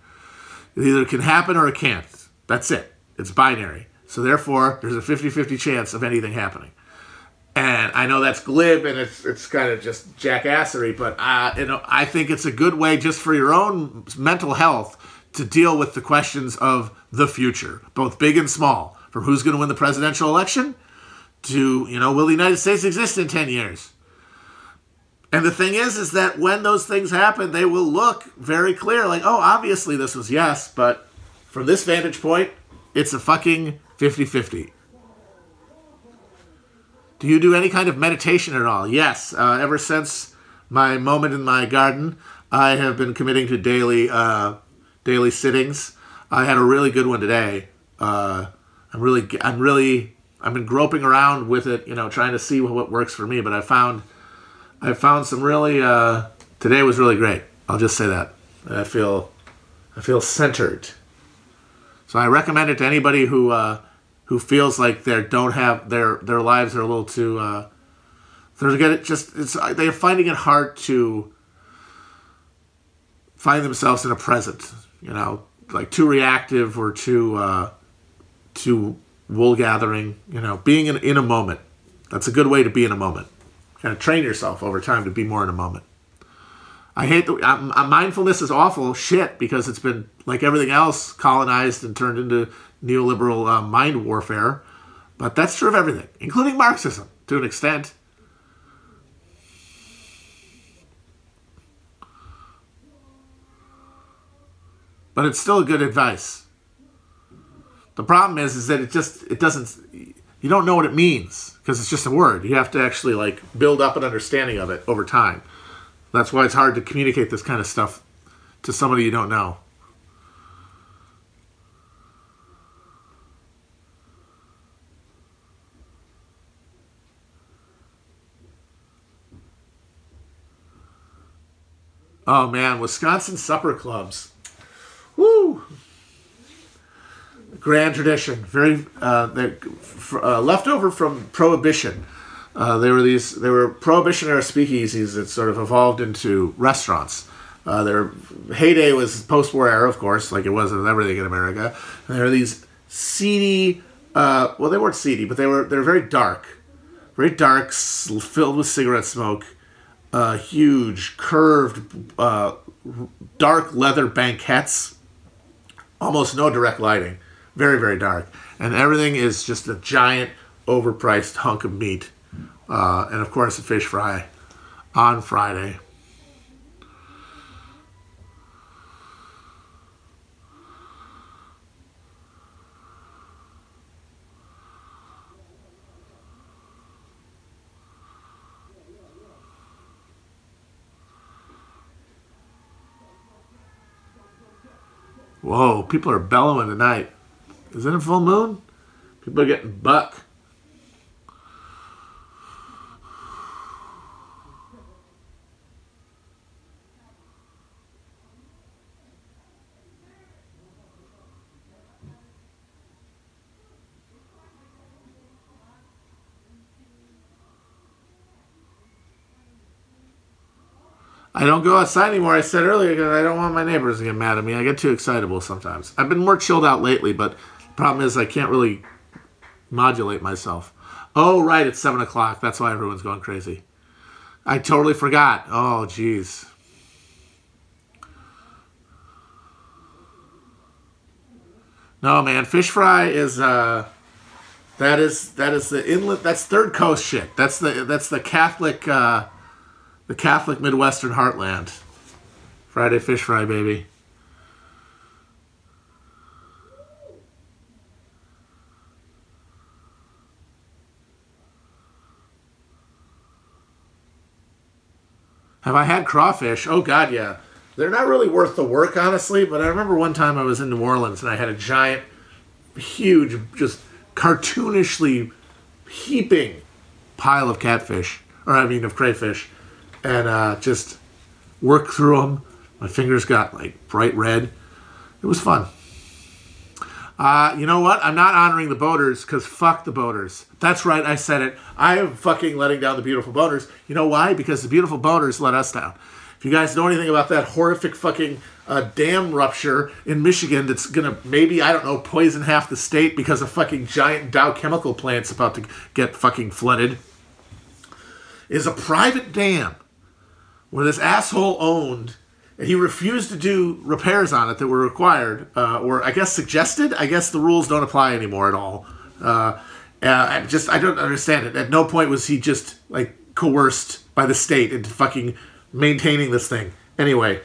It either can happen or it can't. That's it. It's binary. So therefore, there's a fifty-fifty chance of anything happening. And I know that's glib and it's it's kind of just jackassery, but I, you know, I think it's a good way just for your own mental health to deal with the questions of the future, both big and small, from who's going to win the presidential election to, you know, will the United States exist in ten years? And the thing is, is that when those things happen, they will look very clear. Like, oh, obviously this was yes, but from this vantage point, it's a fucking fifty-fifty. Do you do any kind of meditation at all? Yes. Uh, ever since my moment in my garden, I have been committing to daily uh, daily sittings. I had a really good one today. Uh, I'm really, I'm really, I've been groping around with it, you know, trying to see what works for me. But I found... I found some really, uh, today was really great. I'll just say that. I feel, I feel centered. So I recommend it to anybody who, uh, who feels like they don't have, their, their lives are a little too, uh, they're gonna just, it's, they're finding it hard to find themselves in a present, you know, like too reactive or too, uh, too wool gathering, you know, being in, in a moment. That's a good way to be in a moment. Kind of train yourself over time to be more in a moment. I hate the I'm, I'm, mindfulness is awful shit because it's been, like everything else, colonized and turned into neoliberal uh, mind warfare. But that's true of everything, including Marxism, to an extent. But it's still good advice. The problem is, is that it just it doesn't. You don't know what it means because it's just a word. You have to actually like build up an understanding of it over time. That's why it's hard to communicate this kind of stuff to somebody you don't know. Oh man, Wisconsin supper clubs. Woo! Grand tradition, very uh, uh, leftover from Prohibition. Uh, there were these, there were Prohibition-era speakeasies that sort of evolved into restaurants. Uh, their heyday was post-war era, of course, like it was with everything in America. And there were these seedy, uh, well, they weren't seedy, but they were they were very dark, very dark, filled with cigarette smoke, uh, huge, curved, uh, dark leather banquettes, almost no direct lighting. Very, very dark. And everything is just a giant, overpriced hunk of meat. Uh, and, of course, a fish fry on Friday. Whoa, people are bellowing tonight. Is it a full moon? People are getting buck. I don't go outside anymore, I said earlier, because I don't want my neighbors to get mad at me. I get too excitable sometimes. I've been more chilled out lately, but... problem is I can't really modulate myself. Oh, right, it's seven o'clock. That's why everyone's going crazy. I totally forgot. Oh, jeez. No, man, fish fry is, uh, that is, that is the inlet, that's Third Coast shit. That's the, that's the Catholic, uh, the Catholic Midwestern heartland. Friday fish fry, baby. Have I had crawfish? Oh, God, yeah. They're not really worth the work, honestly, but I remember one time I was in New Orleans and I had a giant, huge, just cartoonishly heaping pile of catfish, or I mean of crayfish, and uh, just work through them. My fingers got like bright red. It was fun. Uh, you know what? I'm not honoring the boaters because fuck the boaters. That's right, I said it. I am fucking letting down the beautiful boaters. You know why? Because the beautiful boaters let us down. If you guys know anything about that horrific fucking uh, dam rupture in Michigan that's going to maybe, I don't know, poison half the state because a fucking giant Dow chemical plant's about to get fucking flooded, is a private dam where this asshole owned... He refused to do repairs on it that were required, uh, or I guess suggested. I guess the rules don't apply anymore at all. Uh, I just I don't understand it. At no point was he just like coerced by the state into fucking maintaining this thing. Anyway,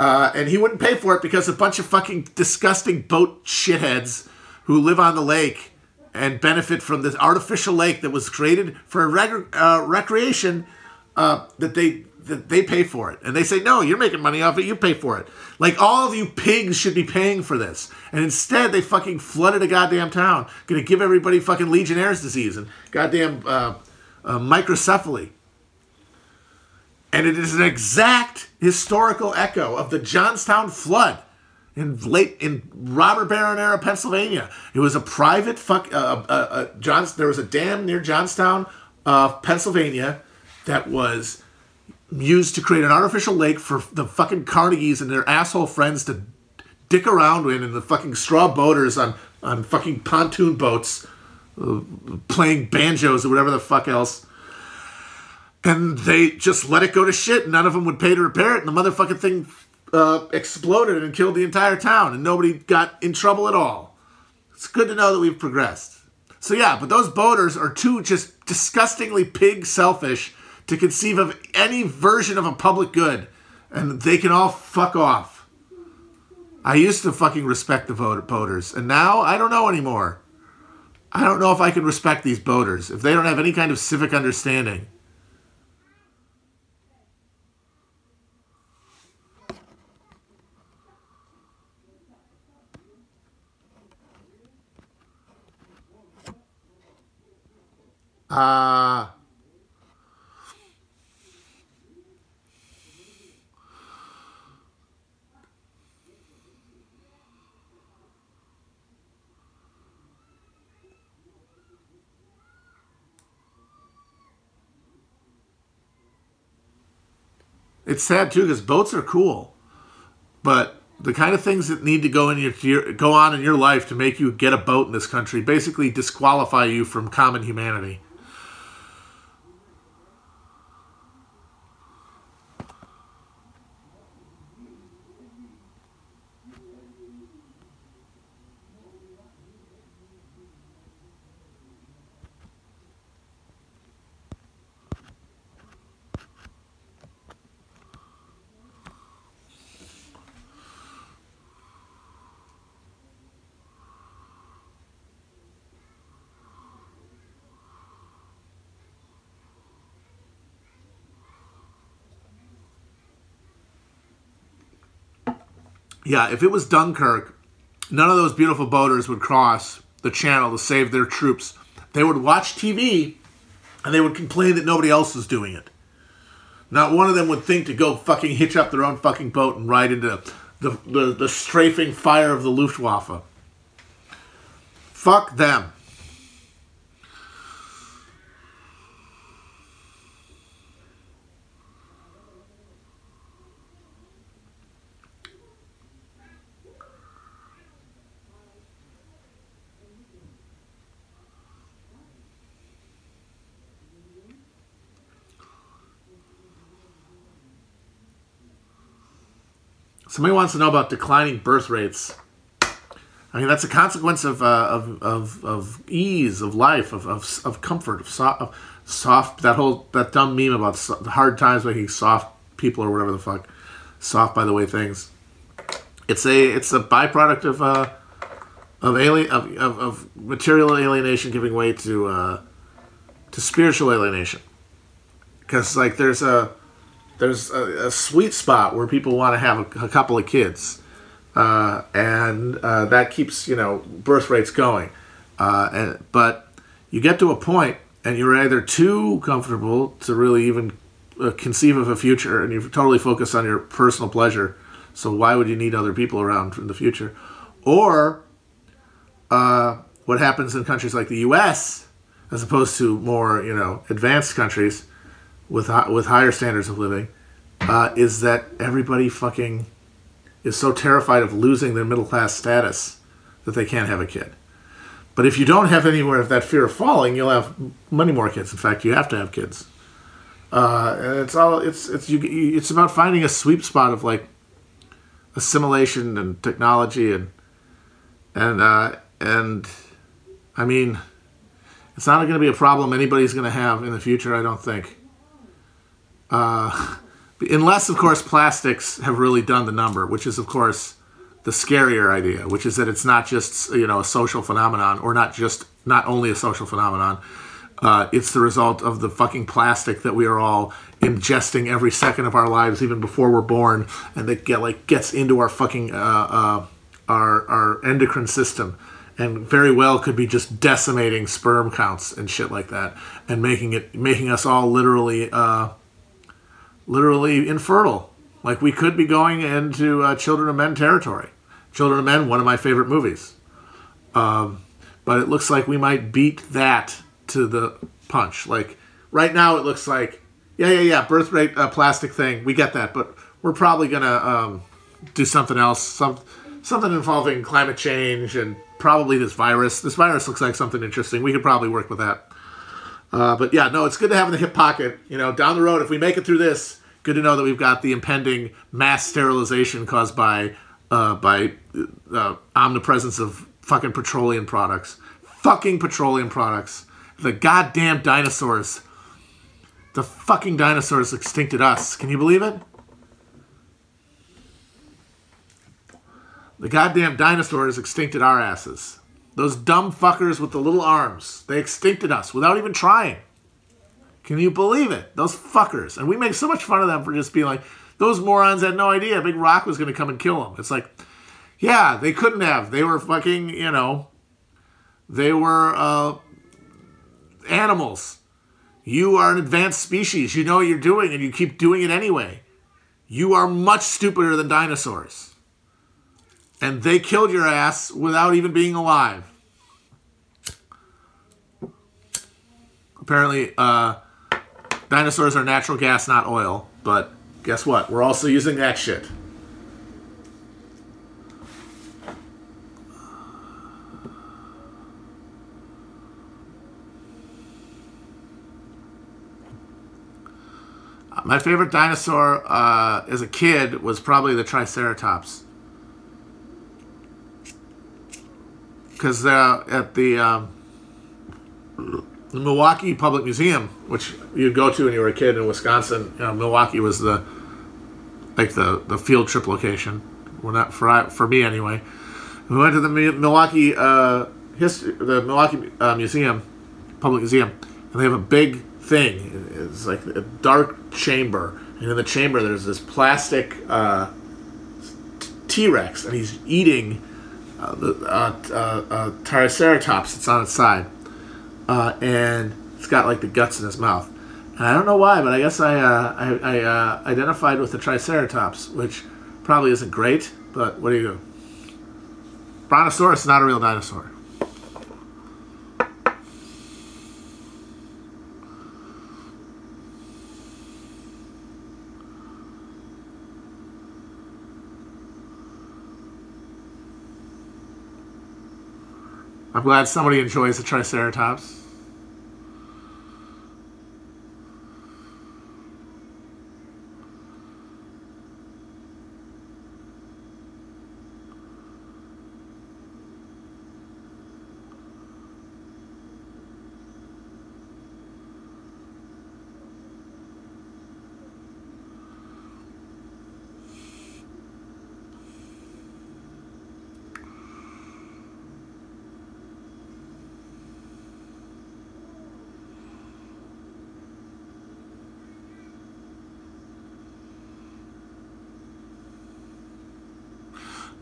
uh, and he wouldn't pay for it because a bunch of fucking disgusting boat shitheads who live on the lake and benefit from this artificial lake that was created for rec- uh, recreation uh, that they. That they pay for it. And they say, no, you're making money off it, you pay for it. Like, all of you pigs should be paying for this. And instead, they fucking flooded a goddamn town. Gonna give everybody fucking Legionnaire's disease and goddamn uh, uh, microcephaly. And it is an exact historical echo of the Johnstown flood in late in robber baron era Pennsylvania. It was a private fuck... Uh, uh, uh, John, there was a dam near Johnstown, uh, Pennsylvania, that was... used to create an artificial lake for the fucking Carnegies and their asshole friends to dick around in, and the fucking straw boaters on, on fucking pontoon boats uh, playing banjos or whatever the fuck else. And they just let it go to shit. None of them would pay to repair it. And the motherfucking thing uh, exploded and killed the entire town. And nobody got in trouble at all. It's good to know that we've progressed. So yeah, but those boaters are too just disgustingly pig selfish to conceive of any version of a public good, and they can all fuck off. I used to fucking respect the vote- boaters, and now I don't know anymore. I don't know if I can respect these boaters, if they don't have any kind of civic understanding. Ah... Uh, It's sad, too, because boats are cool. But the kind of things that need to go in your go on in your life to make you get a boat in this country basically disqualify you from common humanity. Yeah, if it was Dunkirk, none of those beautiful boaters would cross the channel to save their troops. They would watch T V, and they would complain that nobody else was doing it. Not one of them would think to go fucking hitch up their own fucking boat and ride into the, the, the strafing fire of the Luftwaffe. Fuck them. Somebody wants to know about declining birth rates. I mean, that's a consequence of uh, of, of of ease of life, of of, of comfort, of, so- of soft. That whole that dumb meme about so- hard times making soft people or whatever the fuck, soft by the way things. It's a it's a byproduct of uh, of alien of, of of material alienation giving way to uh, to spiritual alienation. Because like there's a. There's a, a sweet spot where people want to have a, a couple of kids. Uh, and uh, that keeps, you know, birth rates going. Uh, and, but you get to a point and you're either too comfortable to really even uh, conceive of a future, and you're totally focused on your personal pleasure, so why would you need other people around in the future? Or uh, what happens in countries like the U S, as opposed to more, you know, advanced countries with with higher standards of living, uh, is that everybody fucking is so terrified of losing their middle-class status that they can't have a kid. But if you don't have anywhere of that fear of falling, you'll have many more kids. In fact, you have to have kids. Uh, and it's all it's it's you, you, it's about finding a sweet spot of like assimilation and technology and and uh, and I mean, it's not going to be a problem anybody's going to have in the future, I don't think. Uh, unless, of course, plastics have really done the number, which is, of course, the scarier idea, which is that it's not just, you know, a social phenomenon, or not just, not only a social phenomenon. Uh, it's the result of the fucking plastic that we are all ingesting every second of our lives, even before we're born, and that get, like gets into our fucking uh, uh, our our endocrine system, and very well could be just decimating sperm counts and shit like that, and making it making us all literally uh, literally infertile. Like, we could be going into uh, Children of Men territory. Children of Men, one of my favorite movies. Um, but it looks like we might beat that to the punch. Like, right now it looks like, yeah, yeah, yeah, birth rate uh, plastic thing, we get that. But we're probably going to um, do something else, some, something involving climate change and probably this virus. This virus looks like something interesting. We could probably work with that. Uh, but, yeah, no, it's good to have in the hip pocket. You know, down the road, if we make it through this, good to know that we've got the impending mass sterilization caused by uh, by uh, omnipresence of fucking petroleum products. Fucking petroleum products. The goddamn dinosaurs. The fucking dinosaurs extincted us. Can you believe it? The goddamn dinosaurs extincted our asses. Those dumb fuckers with the little arms. They extincted us without even trying. Can you believe it? Those fuckers. And we make so much fun of them for just being like, those morons had no idea a big rock was going to come and kill them. It's like, yeah, they couldn't have. They were fucking, you know, they were uh, animals. You are an advanced species. You know what you're doing, and you keep doing it anyway. You are much stupider than dinosaurs. And they killed your ass without even being alive. Apparently, uh... dinosaurs are natural gas, not oil. But guess what? We're also using that shit. My favorite dinosaur uh, as a kid was probably the Triceratops. Because uh, at the um, the Milwaukee Public Museum, which you'd go to when you were a kid in Wisconsin, you know, Milwaukee was the like the, the field trip location. Well, not for for me anyway. We went to the Milwaukee uh, history, the Milwaukee uh, Museum, Public Museum, and they have a big thing. It's like a dark chamber, and in the chamber there's this plastic uh, T-Rex, and he's eating uh, the uh, uh, uh, Triceratops that's on its side. Uh, and it's got like the guts in his mouth, and I don't know why, but I guess I uh, I, I uh, identified with the Triceratops, which probably isn't great. But what do you do? Brontosaurus is not a real dinosaur. I'm glad somebody enjoys the Triceratops.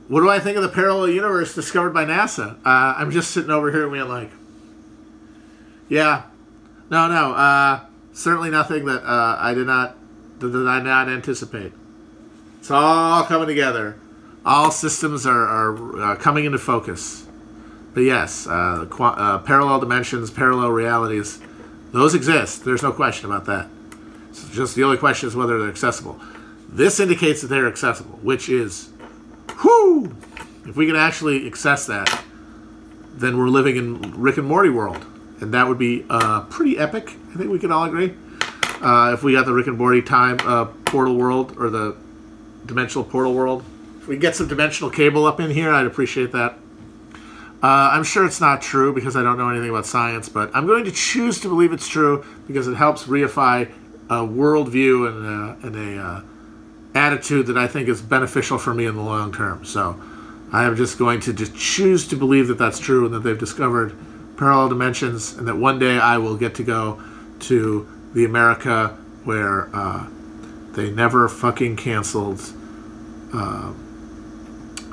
What do I think of the parallel universe discovered by NASA? Uh, I'm just sitting over here and being like, yeah, No, no. Uh, certainly nothing that uh, I did not that I did not anticipate. It's all coming together. All systems are, are uh, coming into focus. But yes, uh, qu- uh, parallel dimensions, parallel realities, those exist. There's no question about that. It's just the only question is whether they're accessible. This indicates that they're accessible, which is, whoo! If we can actually access that, then we're living in Rick and Morty world. And that would be uh, pretty epic, I think we can all agree. Uh, if we got the Rick and Morty time uh, portal world, or the dimensional portal world. If we get some dimensional cable up in here, I'd appreciate that. Uh, I'm sure it's not true because I don't know anything about science, but I'm going to choose to believe it's true because it helps reify a worldview and a, and a uh, attitude that I think is beneficial for me in the long term. So I am just going to just choose to believe that that's true and that they've discovered parallel dimensions and that one day I will get to go to the America where uh, they never fucking canceled Uh,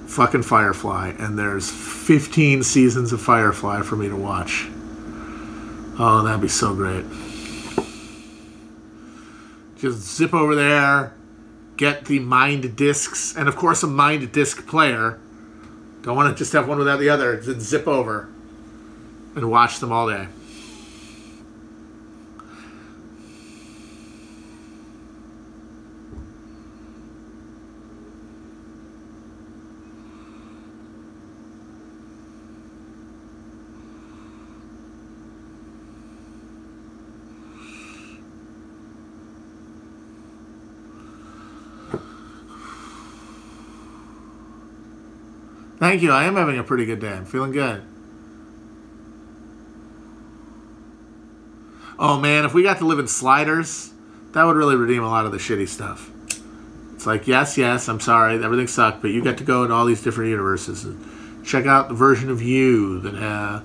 fucking Firefly, and there's fifteen seasons of Firefly for me to watch. Oh, that'd be so great. Just zip over there, get the Mind Discs, and of course a Mind Disc player. Don't want to just have one without the other. Just zip over and watch them all day. Thank you. I am having a pretty good day. I'm feeling good. Oh, man, if we got to live in sliders, that would really redeem a lot of the shitty stuff. It's like, yes, yes, I'm sorry, everything sucked, but you got to go into all these different universes and check out the version of you that uh,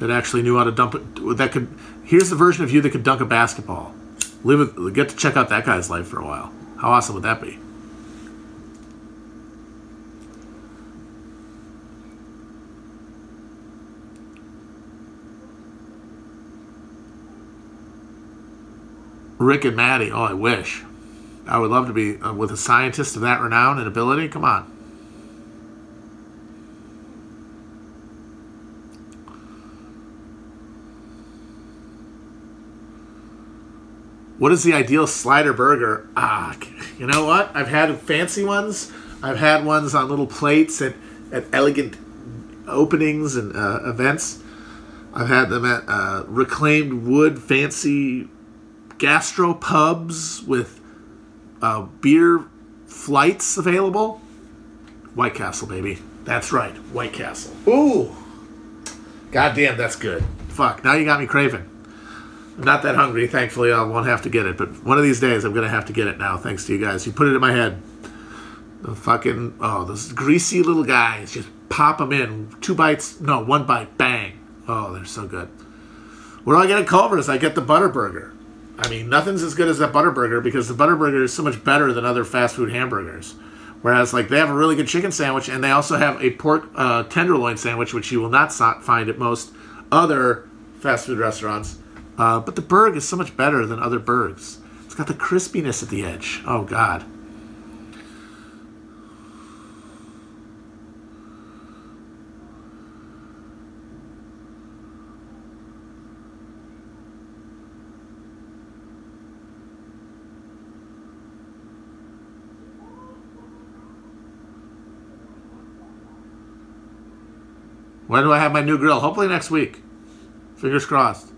that actually knew how to dump it. That could, here's the version of you that could dunk a basketball. Live with, get to check out that guy's life for a while. How awesome would that be? Rick and Maddie, oh, I wish. I would love to be uh, with a scientist of that renown and ability. Come on. What is the ideal slider burger? Ah, you know what? I've had fancy ones. I've had ones on little plates at, at elegant openings and uh, events. I've had them at uh, reclaimed wood fancy gastro pubs with uh, beer flights available. White Castle, baby. That's right, White Castle. Ooh! Goddamn, that's good. Fuck, now you got me craving. I'm not that hungry, thankfully. I won't have to get it, but one of these days I'm going to have to get it now, thanks to you guys. You put it in my head. The fucking, oh, those greasy little guys. Just pop them in. Two bites, no, one bite, bang. Oh, they're so good. What do I get at Culver's? I get the Butter Burger. I mean, nothing's as good as that Butterburger because the Butterburger is so much better than other fast food hamburgers. Whereas, like, they have a really good chicken sandwich, and they also have a pork uh, tenderloin sandwich, which you will not find at most other fast food restaurants. Uh, but the burg is so much better than other burgs. It's got the crispiness at the edge. Oh, God. When do I have my new grill? Hopefully next week. Fingers crossed.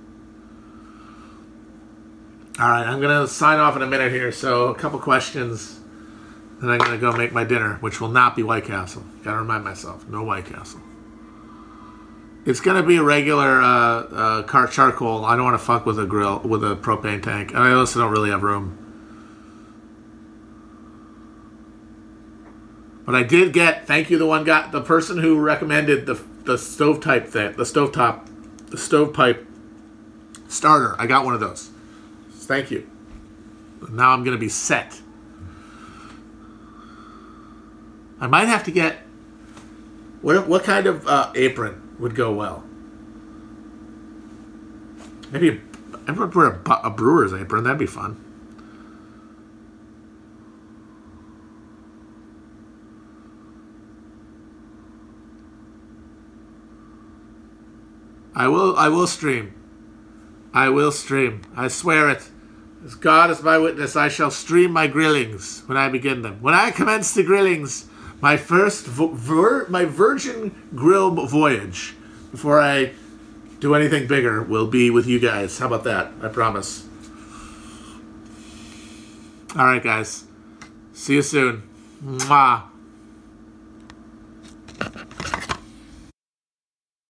All right, I'm going to sign off in a minute here. So a couple questions, then I'm going to go make my dinner, which will not be White Castle. Got to remind myself, no White Castle. It's going to be a regular uh, uh, charcoal. I don't want to fuck with a grill, with a propane tank. And I also don't really have room. But I did get, thank you, the one guy, the person who recommended the the stove type thing, the stove top, the stovepipe starter. I got one of those. Thank you. Now I'm going to be set. I might have to get, what what kind of uh, apron would go well? Maybe Everyone wear a, a brewer's apron. That'd be fun. I will. I will stream. I will stream. I swear it. As God is my witness, I shall stream my grillings when I begin them. When I commence the grillings, my first vo vir my virgin grill voyage, before I do anything bigger, will be with you guys. How about that? I promise. All right, guys. See you soon. Mwah.